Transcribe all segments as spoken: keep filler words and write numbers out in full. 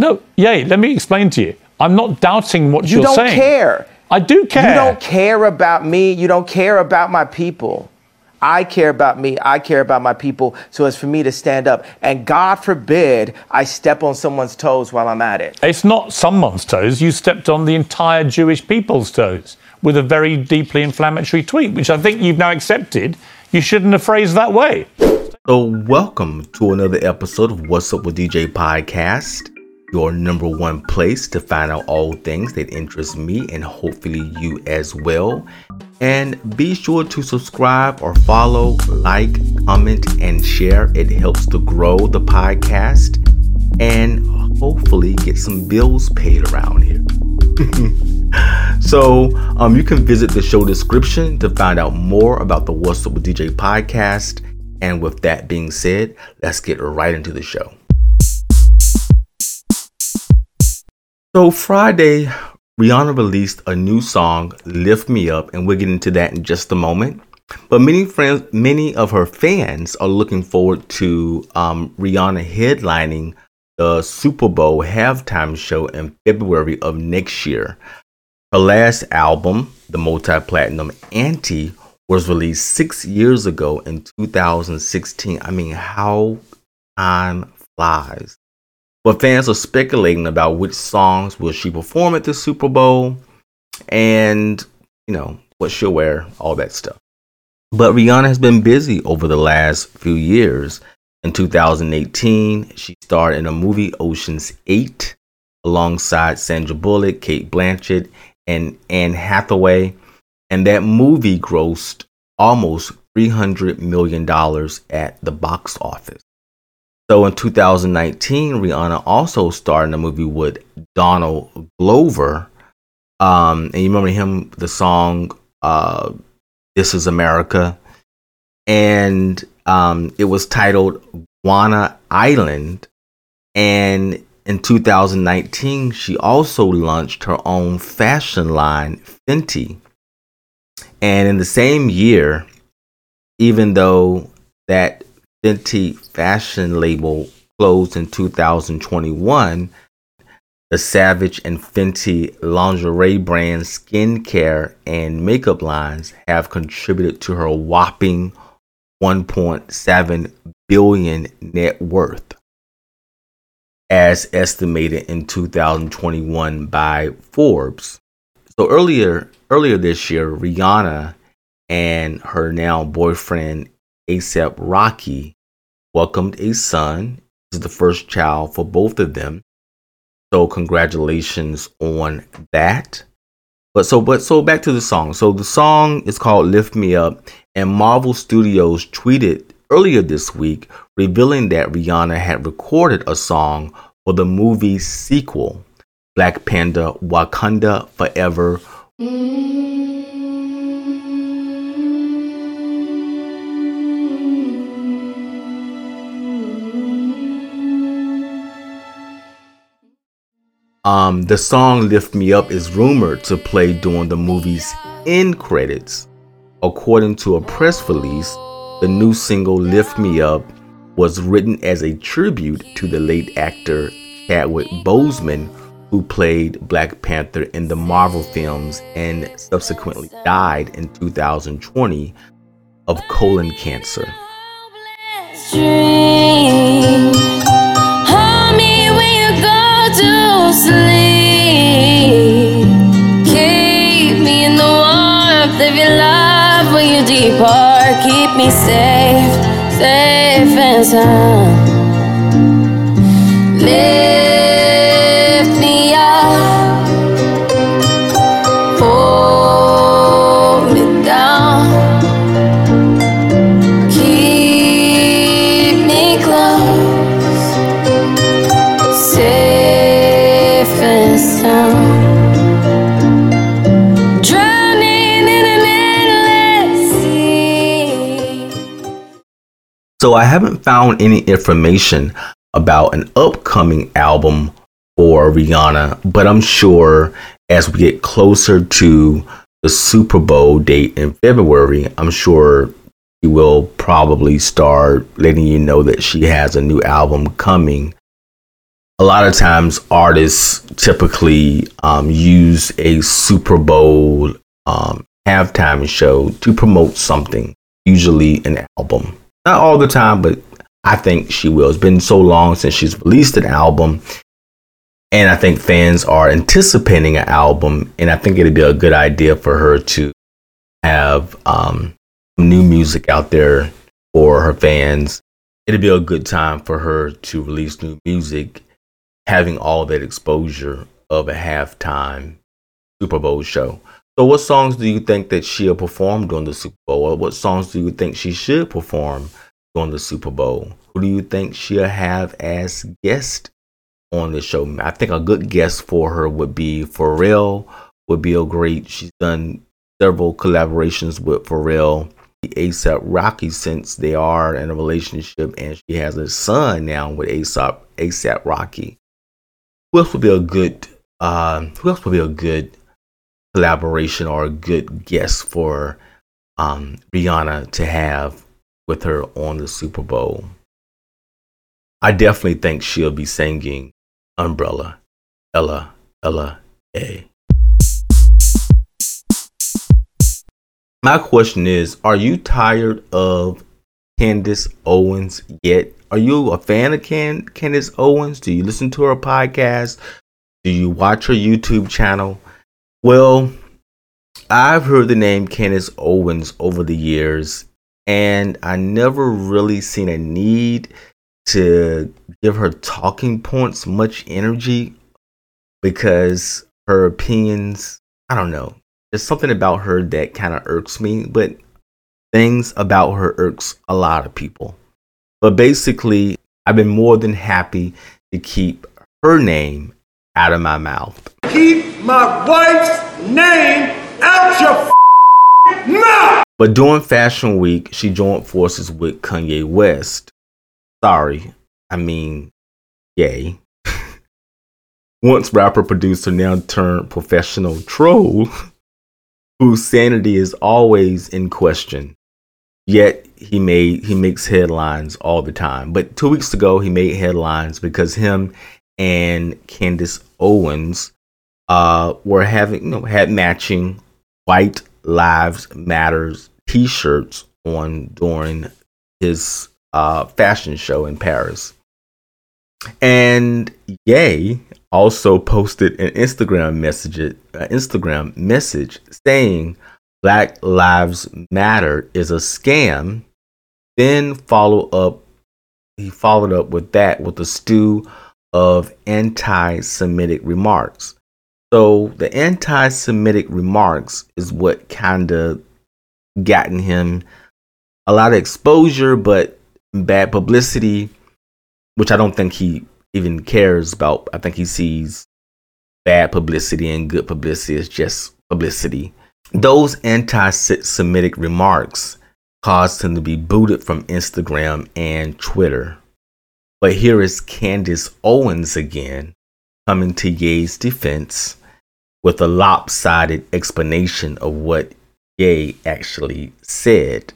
No, yay, let me explain to you. I'm not doubting what you're saying. You don't care. I do care. You don't care about me. You don't care about my people. I care about me. I care about my people. So it's for me to stand up. And God forbid I step on someone's toes while I'm at it. It's not someone's toes. You stepped on the entire Jewish people's toes with a very deeply inflammatory tweet, which I think you've now accepted. You shouldn't have phrased that way. So welcome to another episode of What's Up With D J Podcast. Your number one place to find out all things that interest me and hopefully you as well. And be sure to subscribe or follow, like, comment, and share. It helps to grow the podcast and hopefully get some bills paid around here. So um, you can visit the show description to find out more about the What's Up With D J Podcast. And with that being said, let's get right into the show. So Friday, Rihanna released a new song, Lift Me Up, and we'll get into that in just a moment. But many friends, many of her fans are looking forward to um, Rihanna headlining the Super Bowl halftime show in February of next year. Her last album, the multi-platinum Anti, was released six years ago in two thousand sixteen. I mean, how time flies. But fans are speculating about which songs will she perform at the Super Bowl and, you know, what she'll wear, all that stuff. But Rihanna has been busy over the last few years. In two thousand eighteen, she starred in a movie, Ocean's eight, alongside Sandra Bullock, Cate Blanchett, and Anne Hathaway. And that movie grossed almost three hundred million dollars at the box office. So in two thousand nineteen, Rihanna also starred in a movie with Donald Glover. Um, and you remember him, the song, uh, This Is America. And um, it was titled Guava Island. And in two thousand nineteen, she also launched her own fashion line, Fenty. And in the same year, even though that Fenty fashion label closed in two thousand twenty-one, the Savage and Fenty lingerie brand skincare and makeup lines have contributed to her whopping one point seven billion dollars net worth, as estimated in two thousand twenty-one by Forbes. So earlier earlier this year, Rihanna and her now boyfriend A$AP Rocky welcomed a son. This is the first child for both of them. So congratulations on that. But so but so back to the song. So the song is called Lift Me Up, and Marvel Studios tweeted earlier this week revealing that Rihanna had recorded a song for the movie's sequel, Black Panther Wakanda Forever. Um, the song Lift Me Up is rumored to play during the movie's end credits. According to a press release, the new single Lift Me Up was written as a tribute to the late actor Chadwick Boseman, who played Black Panther in the Marvel films and subsequently died in two thousand twenty of colon cancer. Keep me safe, safe and sound. Lift me up, hold me down, keep me close, safe and sound. So I haven't found any information about an upcoming album for Rihanna, but I'm sure as we get closer to the Super Bowl date in February, I'm sure she will probably start letting you know that she has a new album coming. a lot of times artists typically um, use a Super Bowl um, halftime show to promote something, usually an album. Not all the time, but I think she will. It's been so long since she's released an album, and I think fans are anticipating an album, and I think it'd be a good idea for her to have um, new music out there for her fans. It'd be a good time for her to release new music, having all that exposure of a halftime Super Bowl show. So what songs do you think that she'll perform during the Super Bowl? Or what songs do you think she should perform during the Super Bowl? Who do you think she'll have as guest on the show? I think a good guest for her would be Pharrell. Would be a great. She's done several collaborations with Pharrell, A$AP Rocky, since they are in a relationship, and she has a son now with A$AP A$AP Rocky. Who else would be a good? Uh, who else would be a good collaboration or a good guest for um, Rihanna to have with her on the Super Bowl? I definitely think she'll be singing Umbrella, Ella, Ella, A. My question is, are you tired of Candace Owens yet? Are you a fan of Can- Candace Owens? Do you listen to her podcast? Do you watch her YouTube channel? Well, I've heard the name Candace Owens over the years, and I never really seen a need to give her talking points much energy, because her opinions, I don't know, there's something about her that kind of irks me, but things about her irks a lot of people. But basically, I've been more than happy to keep her name out of my mouth. Keep my wife's name out your f- mouth! But during Fashion Week, she joined forces with Kanye West. Sorry, I mean, yay. Once rapper producer, now turned professional troll, whose sanity is always in question. Yet he made he makes headlines all the time. But two weeks ago, he made headlines because him and Candace Owens uh, were having you know, had matching White Lives Matters T-shirts on during his Uh, fashion show in Paris. And Ye also posted an Instagram message, uh, Instagram message saying Black Lives Matter is a scam. Then follow up, he followed up with that with a stew of anti-Semitic remarks. So the anti-Semitic remarks is what kind of gotten him a lot of exposure, but bad publicity, which I don't think he even cares about. I think he sees bad publicity and good publicity as just publicity. Those anti-Semitic remarks caused him to be booted from Instagram and Twitter. But here is Candace Owens again coming to Ye's defense with a lopsided explanation of what Ye actually said.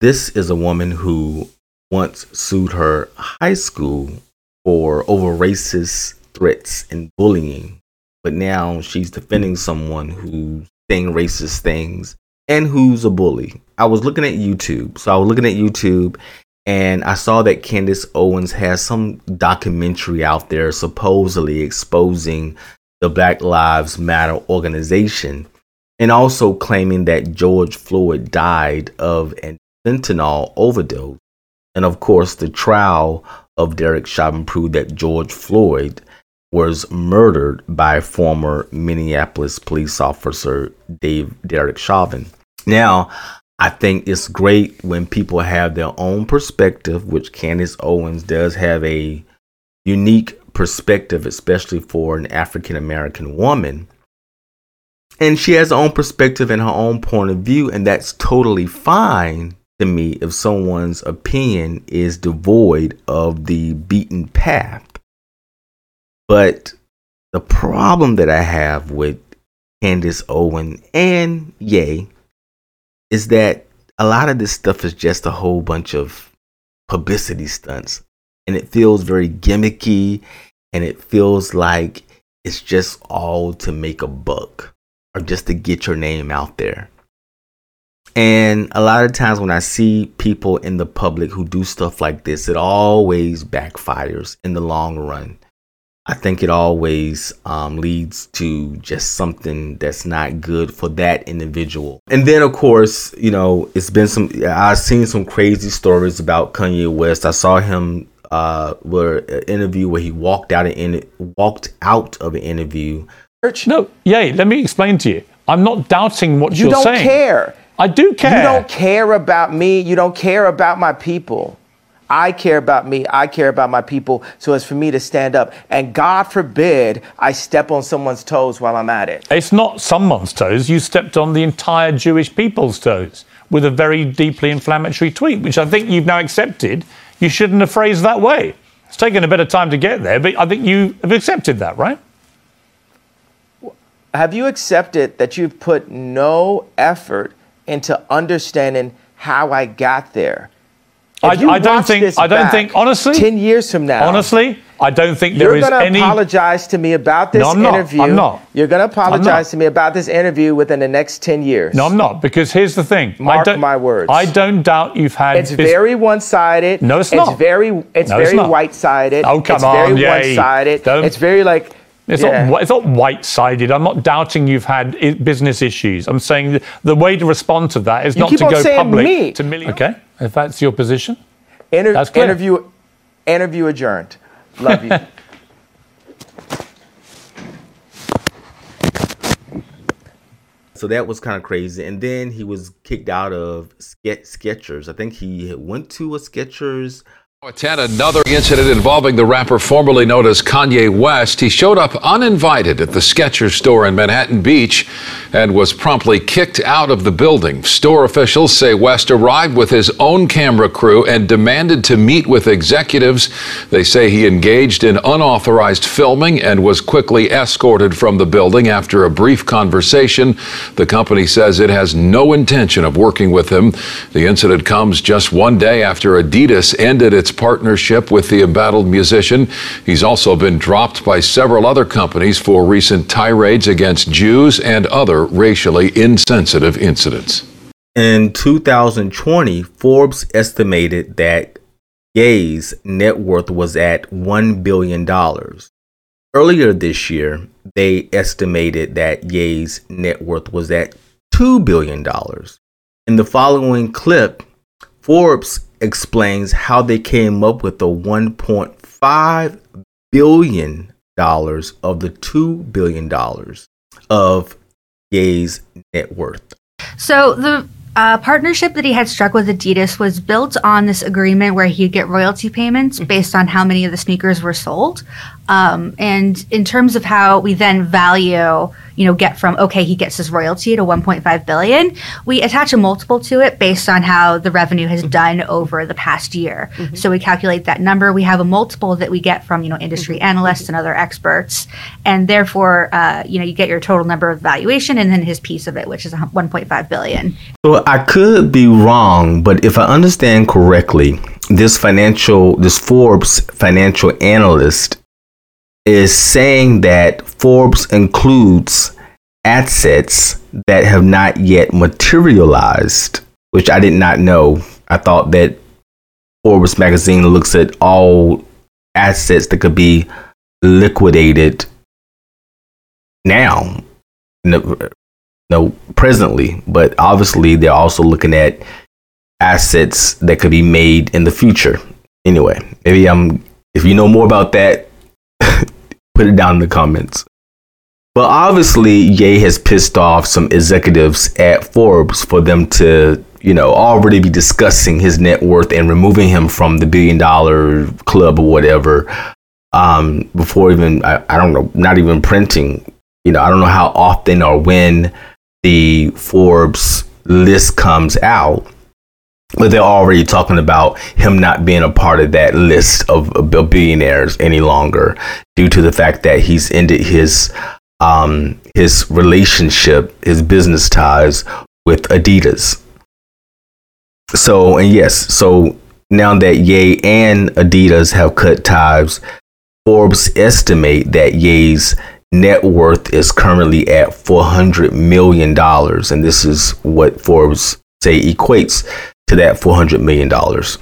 This is a woman who once sued her high school for over racist threats and bullying, but now she's defending someone who's saying racist things and who's a bully. I was looking at YouTube, so I was looking at YouTube, and I saw that Candace Owens has some documentary out there supposedly exposing the Black Lives Matter organization, and also claiming that George Floyd died of a fentanyl overdose. And of course, the trial of Derek Chauvin proved that George Floyd was murdered by former Minneapolis police officer Dave Derek Chauvin. Now, I think it's great when people have their own perspective, which Candace Owens does have a unique perspective, especially for an African-American woman. And she has her own perspective and her own point of view, and that's totally fine to me, if someone's opinion is devoid of the beaten path. But the problem that I have with Candace Owens and Ye is that a lot of this stuff is just a whole bunch of publicity stunts, and it feels very gimmicky, and it feels like it's just all to make a buck or just to get your name out there. And a lot of times when I see people in the public who do stuff like this, it always backfires in the long run. I think it always um, leads to just something that's not good for that individual. And then, of course, you know, it's been some, I've seen some crazy stories about Kanye West. I saw him uh, where an interview where he walked out, an, walked out of an interview. No, yay, let me explain to you. I'm not doubting what you you're saying. You don't care. I do care. You don't care about me. You don't care about my people. I care about me. I care about my people. So it's for me to stand up. And God forbid I step on someone's toes while I'm at it. It's not someone's toes. You stepped on the entire Jewish people's toes with a very deeply inflammatory tweet, which I think you've now accepted. You shouldn't have phrased that way. It's taken a bit of time to get there, but I think you have accepted that, right? Have you accepted that you've put no effort into understanding how I got there? I, I don't think, I don't think, honestly, ten years from now, honestly, I don't think there is any... You're going to apologize to me about this interview. No, I'm interview. not. I'm not. You're going to apologize to me about this interview within the next ten years. No, I'm not, because here's the thing. Mark my words. I don't doubt you've had... It's this... very one-sided. No, it's not. It's very, it's no, it's very white-sided. Oh, come it's on. It's very yay. one-sided. Don't... It's very, like... It's, yeah. not, it's not white-sided. I'm not doubting you've had I- business issues. I'm saying the way to respond to that is you not to go public me. to millions. Okay, if that's your position, Inter- that's clear. Interview, interview adjourned. Love you. So that was kind of crazy. And then he was kicked out of Ske- Skechers. I think he went to a Skechers. Attend another incident involving the rapper formerly known as Kanye West. He showed up uninvited at the Skechers store in Manhattan Beach and was promptly kicked out of the building. Store officials say West arrived with his own camera crew and demanded to meet with executives. They say he engaged in unauthorized filming and was quickly escorted from the building after a brief conversation. The company says it has no intention of working with him. The incident comes just one day after Adidas ended its partnership with the embattled musician. He's also been dropped by several other companies for recent tirades against Jews and other racially insensitive incidents. In two thousand twenty, Forbes estimated that Ye's net worth was at one billion dollars. Earlier this year, they estimated that Ye's net worth was at two billion dollars. In the following clip, Forbes explains how they came up with the one point five billion dollars of the two billion dollars of Ye's net worth. So the uh, partnership that he had struck with Adidas was built on this agreement where he'd get royalty payments based on how many of the sneakers were sold. Um, and in terms of how we then value, you know, get from, okay, he gets his royalty to one point five billion dollars, we attach a multiple to it based on how the revenue has done over the past year. Mm-hmm. So we calculate that number. We have a multiple that we get from, you know, industry analysts and other experts. And therefore, uh, you know, you get your total number of valuation and then his piece of it, which is one point five billion dollars. So I could be wrong, but if I understand correctly, this financial, this Forbes financial analyst is saying that Forbes includes assets that have not yet materialized, which I did not know. I thought that Forbes magazine looks at all assets that could be liquidated now, no, no, presently, but obviously they're also looking at assets that could be made in the future. Anyway, maybe I'm, if you know more about that, put it down in the comments. But obviously, Ye has pissed off some executives at Forbes for them to, you know, already be discussing his net worth and removing him from the billion dollar club or whatever. Um, before even, I, I don't know, not even printing. You know, I don't know how often or when the Forbes list comes out, but they're already talking about him not being a part of that list of, of billionaires any longer due to the fact that he's ended his um, his relationship, his business ties with Adidas. So, and yes, so now that Ye and Adidas have cut ties, Forbes estimate that Ye's net worth is currently at four hundred million dollars. And this is what Forbes say equates to that four hundred million dollars.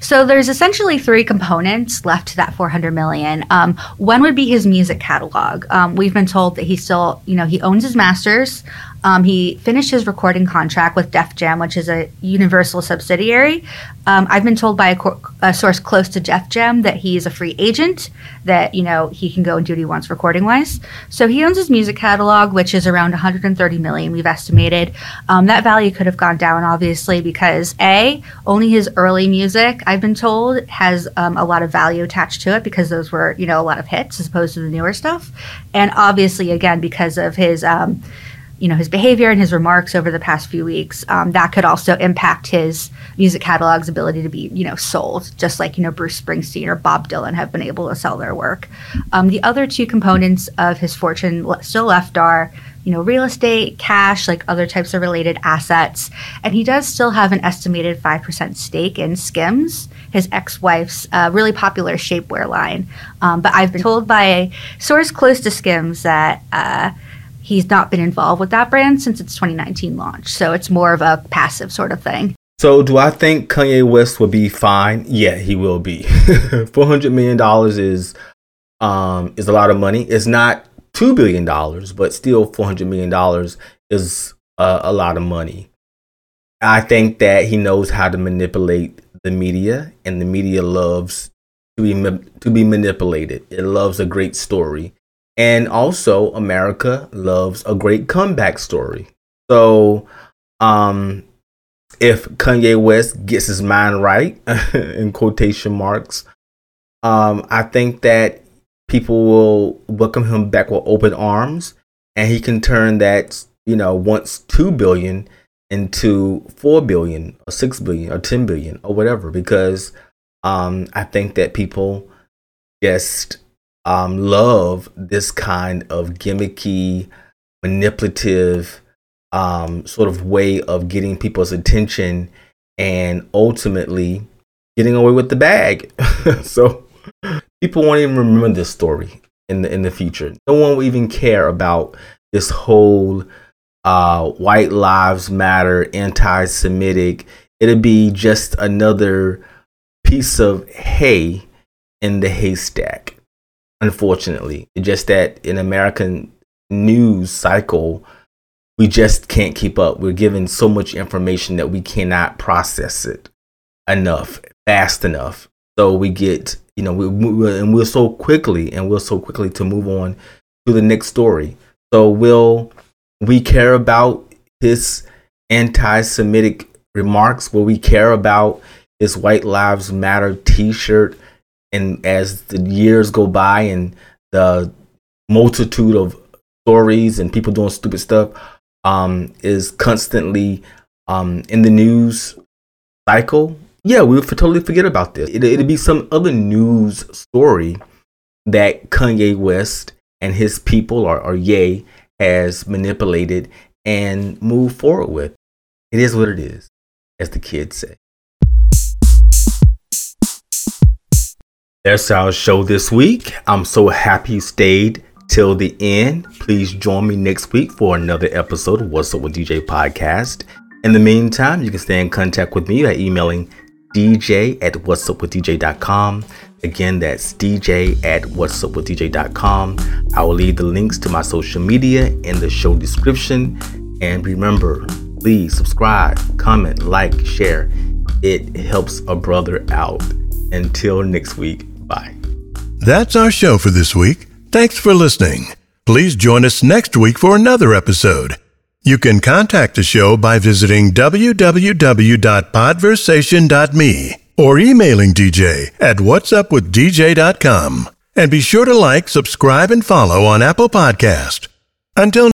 So there's essentially three components left to that four hundred million dollars. Um, one would be his music catalog. Um, we've been told that he still, you know, he owns his masters. Um, he finished his recording contract with Def Jam, which is a Universal subsidiary. Um, I've been told by a, co- a source close to Def Jam that he is a free agent, that, you know, he can go and do what he wants recording-wise. So he owns his music catalog, which is around one hundred thirty million dollars, we've estimated. Um, that value could have gone down, obviously, because A, only his early music, I've been told, has um, a lot of value attached to it because those were, you know, a lot of hits as opposed to the newer stuff. And obviously, again, because of his, um, you know, his behavior and his remarks over the past few weeks, um, that could also impact his music catalog's ability to be, you know, sold, just like, you know, Bruce Springsteen or Bob Dylan have been able to sell their work. Um, the other two components of his fortune still left are, you know, real estate, cash, like other types of related assets. And he does still have an estimated five percent stake in Skims, his ex-wife's uh, really popular shapewear line. Um, but I've been told by a source close to Skims that uh, he's not been involved with that brand since its twenty nineteen launch. So it's more of a passive sort of thing. So do I think Kanye West will be fine? Yeah, he will be. four hundred million dollars is um, is a lot of money. It's not two billion dollars, but still four hundred million dollars is uh, a lot of money. I think that he knows how to manipulate the media, and the media loves to be, to be manipulated. It loves a great story. And also, America loves a great comeback story. So um, if Kanye West gets his mind right, in quotation marks, um, I think that people will welcome him back with open arms, and he can turn that, you know, once two billion dollars into four billion dollars or six billion dollars or ten billion dollars or whatever, because um, I think that people just um, love this kind of gimmicky, manipulative um, sort of way of getting people's attention and ultimately getting away with the bag. So people won't even remember this story in the in the future. No one will even care about this whole uh, White Lives Matter, anti-Semitic. It'll be just another piece of hay in the haystack, unfortunately. It's just that in American news cycle, we just can't keep up. We're given so much information that we cannot process it enough, fast enough. So we get... You know, we, we, and we're so quickly, and we're so quickly to move on to the next story. So will we care about his anti-Semitic remarks? Will we care about his White Lives Matter t-shirt? And as the years go by and the multitude of stories and people doing stupid stuff um, is constantly um, in the news cycle, yeah, we'll totally forget about this. It, it'll be some other news story that Kanye West and his people, or, or Ye, has manipulated and moved forward with. It is what it is, as the kids say. That's our show this week. I'm so happy you stayed till the end. Please join me next week for another episode of What's Up With D J Podcast. In the meantime, you can stay in contact with me by emailing D J at what's up with D J dot com. Again, that's D J at what's up with D J dot com. I will leave the links to my social media in the show description. And remember, please subscribe, comment, like, share. It helps a brother out. Until next week, bye. That's our show for this week. Thanks for listening. Please join us next week for another episode. You can contact the show by visiting w w w dot podversation dot m e or emailing D J at what's up with D J dot com. And be sure to like, subscribe, and follow on Apple Podcast. Until